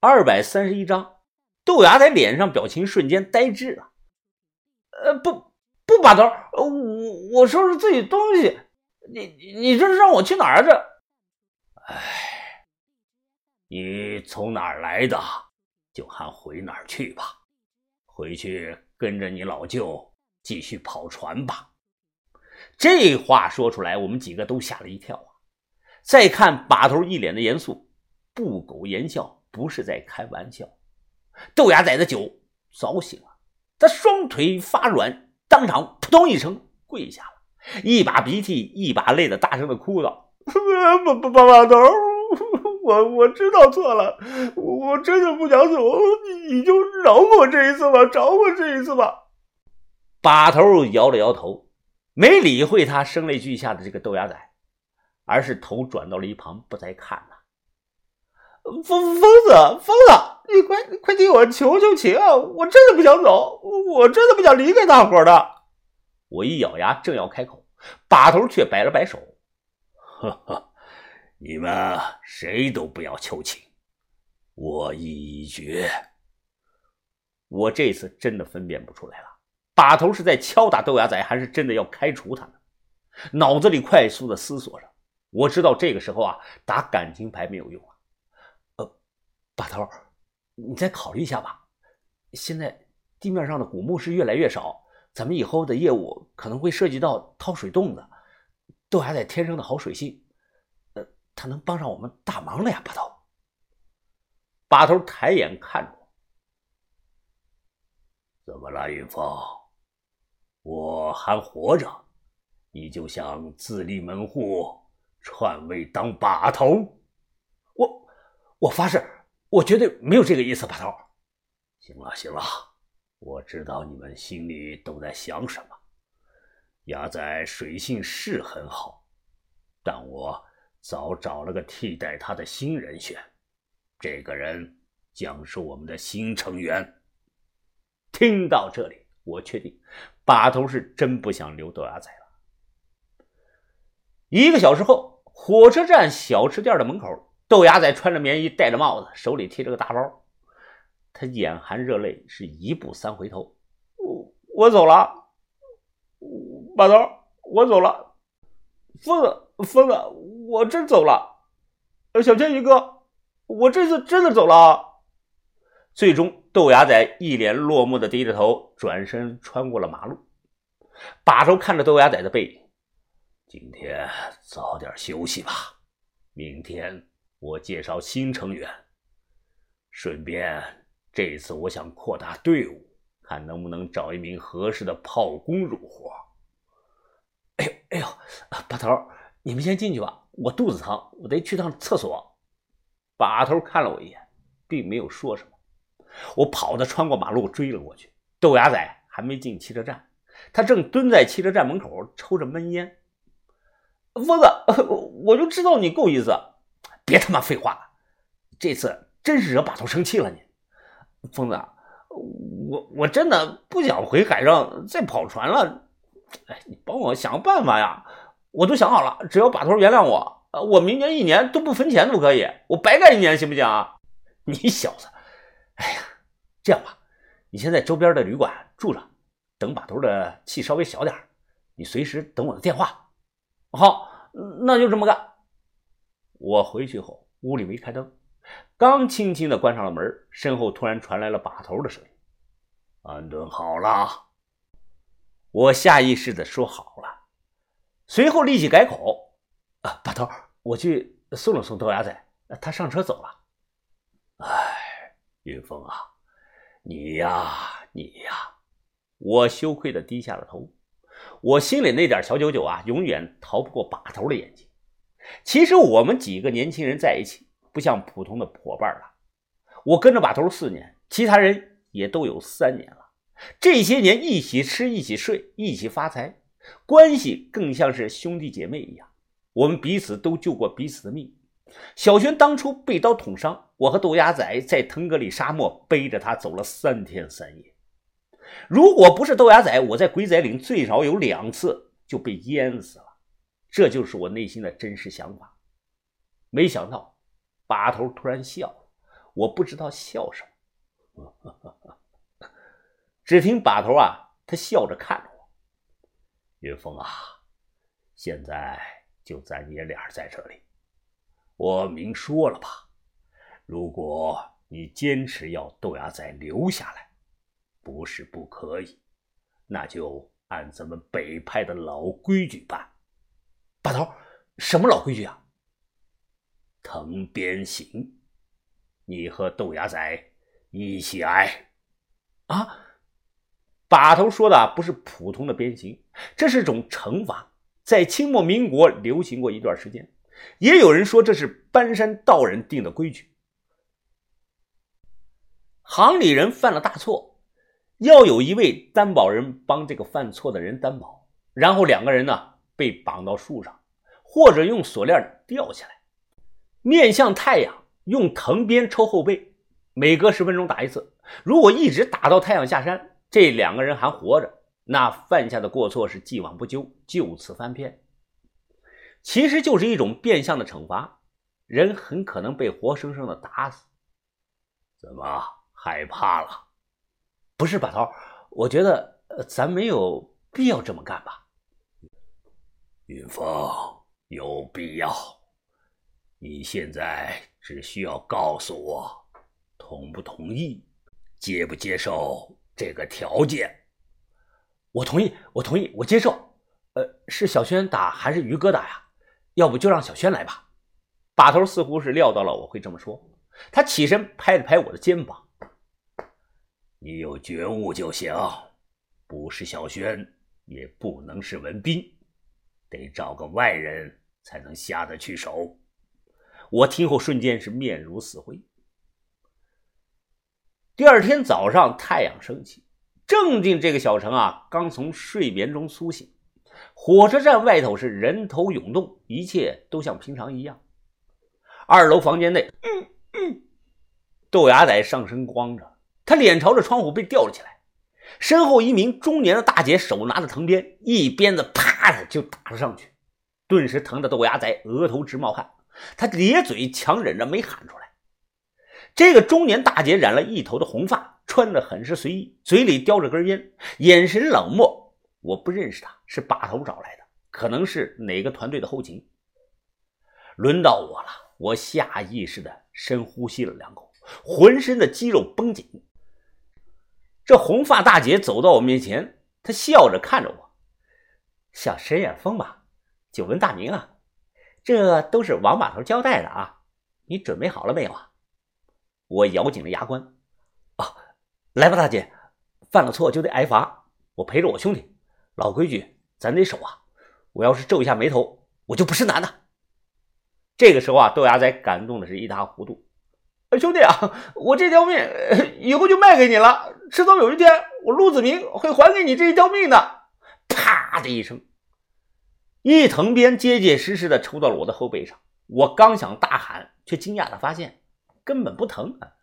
231章，豆芽在脸上表情瞬间呆滞了。不把头，我收拾自己东西，你这是让我去哪儿啊？你从哪儿来的就还回哪儿去吧，回去跟着你老舅继续跑船吧。这话说出来，我们几个都吓了一跳啊。再看把头一脸的严肃，不苟言笑，不是在开玩笑。豆芽仔的酒早醒了，他双腿发软，当场扑通一声跪下了，一把鼻涕一把泪的大声的哭道：把头，我知道错了，我真的不想走，你就饶我这一次吧。把头摇了摇头，没理会他声泪俱下的这个豆芽仔，而是头转到了一旁不再看了。疯子，你快替我求求情啊，我真的不想走，我真的不想离开大伙的。我一咬牙正要开口，把头却摆了摆手，呵呵，你们谁都不要求情，我一决。我这次真的分辨不出来了，把头是在敲打豆芽仔，还是真的要开除他呢？脑子里快速的思索着，我知道这个时候啊，打感情牌没有用啊。把头，你再考虑一下吧。现在地面上的古墓是越来越少，咱们以后的业务可能会涉及到掏水洞的。豆芽仔天生的好水性，他能帮上我们大忙了呀，把头。把头抬眼看着我，怎么了，云峰？我还活着，你就想自立门户，篡位当把头？我发誓，我绝对没有这个意思，把头。行了，我知道你们心里都在想什么。牙仔水性是很好，但我早找了个替代他的新人选，这个人将是我们的新成员。听到这里，我确定把头是真不想留豆芽仔了。1个小时后，火车站小吃店的门口，豆芽仔穿着棉衣，戴着帽子，手里提着个大包，他眼含热泪，是一步三回头。我走了，把头，我走了。疯子，我真走了。小千一哥，我这次真的走了啊。最终豆芽仔一脸落寞的低着头，转身穿过了马路。把头看着豆芽仔的背影，今天早点休息吧，明天我介绍新成员，顺便这次我想扩大队伍，看能不能找一名合适的炮工入伙。哎呦，把头，你们先进去吧，我肚子疼，我得去趟厕所。把头看了我一眼，并没有说什么。我跑着穿过马路追了过去，豆芽仔还没进汽车站，他正蹲在汽车站门口抽着闷烟。疯子，我就知道你够意思，别他妈废话了，这次真是惹把头生气了你。疯子，我真的不想回海上再跑船了，你帮我想个办法呀！我都想好了，只要把头原谅我，我明年1年都不分钱都可以，我白干1年行不行啊？你小子，哎呀，这样吧，你先在周边的旅馆住着，等把头的气稍微小点，你随时等我的电话。好，那就这么干。我回去后，屋里没开灯，刚轻轻的关上了门，身后突然传来了把头的声音：“安顿好了。”我下意识的说好了，随后立即改口：“把头，我去送了送豆芽仔，他上车走了。”哎，云峰啊，你呀，我羞愧的低下了头。我心里那点小九九啊，永远逃不过把头的眼睛。其实我们几个年轻人在一起，不像普通的伙伴了。我跟着把头4年，其他人也都有3年了。这些年一起吃，一起睡，一起发财，关系更像是兄弟姐妹一样，我们彼此都救过彼此的命。小轩当初被刀捅伤，我和豆芽仔在腾格里沙漠背着他走了3天3夜，如果不是豆芽仔，我在鬼仔岭最少有2次就被淹死了。这就是我内心的真实想法。没想到把头突然笑了，我不知道笑什么。只听把头啊，他笑着看着我：“云峰啊，现在就咱爷俩在这里，我明说了吧，如果你坚持要豆芽仔留下来，不是不可以，那就按咱们北派的老规矩办。”把头，什么老规矩啊？藤鞭刑，你和豆芽仔一起挨。啊，把头说的不是普通的鞭刑，这是种惩罚，在清末民国流行过一段时间，也有人说这是搬山道人定的规矩。行里人犯了大错，要有一位担保人帮这个犯错的人担保，然后两个人呢被绑到树上，或者用锁链吊起来，面向太阳，用藤鞭抽后背，每隔10分钟打一次。如果一直打到太阳下山，这两个人还活着，那犯下的过错是既往不咎，就此翻篇。其实就是一种变相的惩罚，人很可能被活生生的打死。怎么害怕了？不是把头，我觉得咱没有必要这么干吧。云峰，有必要。你现在只需要告诉我，同不同意，接不接受这个条件？我同意，我接受。是小轩打还是于哥打呀？要不就让小轩来吧。把头似乎是料到了我会这么说，他起身拍了拍我的肩膀：“你有觉悟就行，不是小轩，也不能是文斌。”得找个外人才能下得去手。我听后瞬间是面如死灰。第二天早上太阳升起，正经这个小城啊刚从睡眠中苏醒，火车站外头是人头涌动，一切都像平常一样。2楼房间内豆芽仔上身光着，他脸朝着窗户被吊了起来，身后一名中年的大姐手拿着藤鞭，一鞭子啪的就打了上去，顿时疼得豆芽仔额头直冒汗，他咧嘴强忍着没喊出来。这个中年大姐染了一头的红发，穿得很是随意，嘴里叼着根烟，眼神冷漠。我不认识她，是把头找来的，可能是哪个团队的后勤。轮到我了，我下意识的深呼吸了2口，浑身的肌肉绷紧。这红发大姐走到我面前，她笑着看着我：“小沈远峰吧，久闻大名啊，这都是王把头交代的啊，你准备好了没有啊？”我咬紧了牙关：“啊，来吧大姐，犯了错就得挨罚，我陪着我兄弟，老规矩咱得守啊，我要是皱一下眉头，我就不是男的。”这个时候啊，豆芽仔感动的是一塌糊涂：“兄弟啊，我这条命以后就卖给你了，迟早有一天我陆子明会还给你这一条命的。”啪的一声，一藤鞭结结实实的抽到了我的后背上。我刚想大喊，却惊讶的发现根本不疼啊。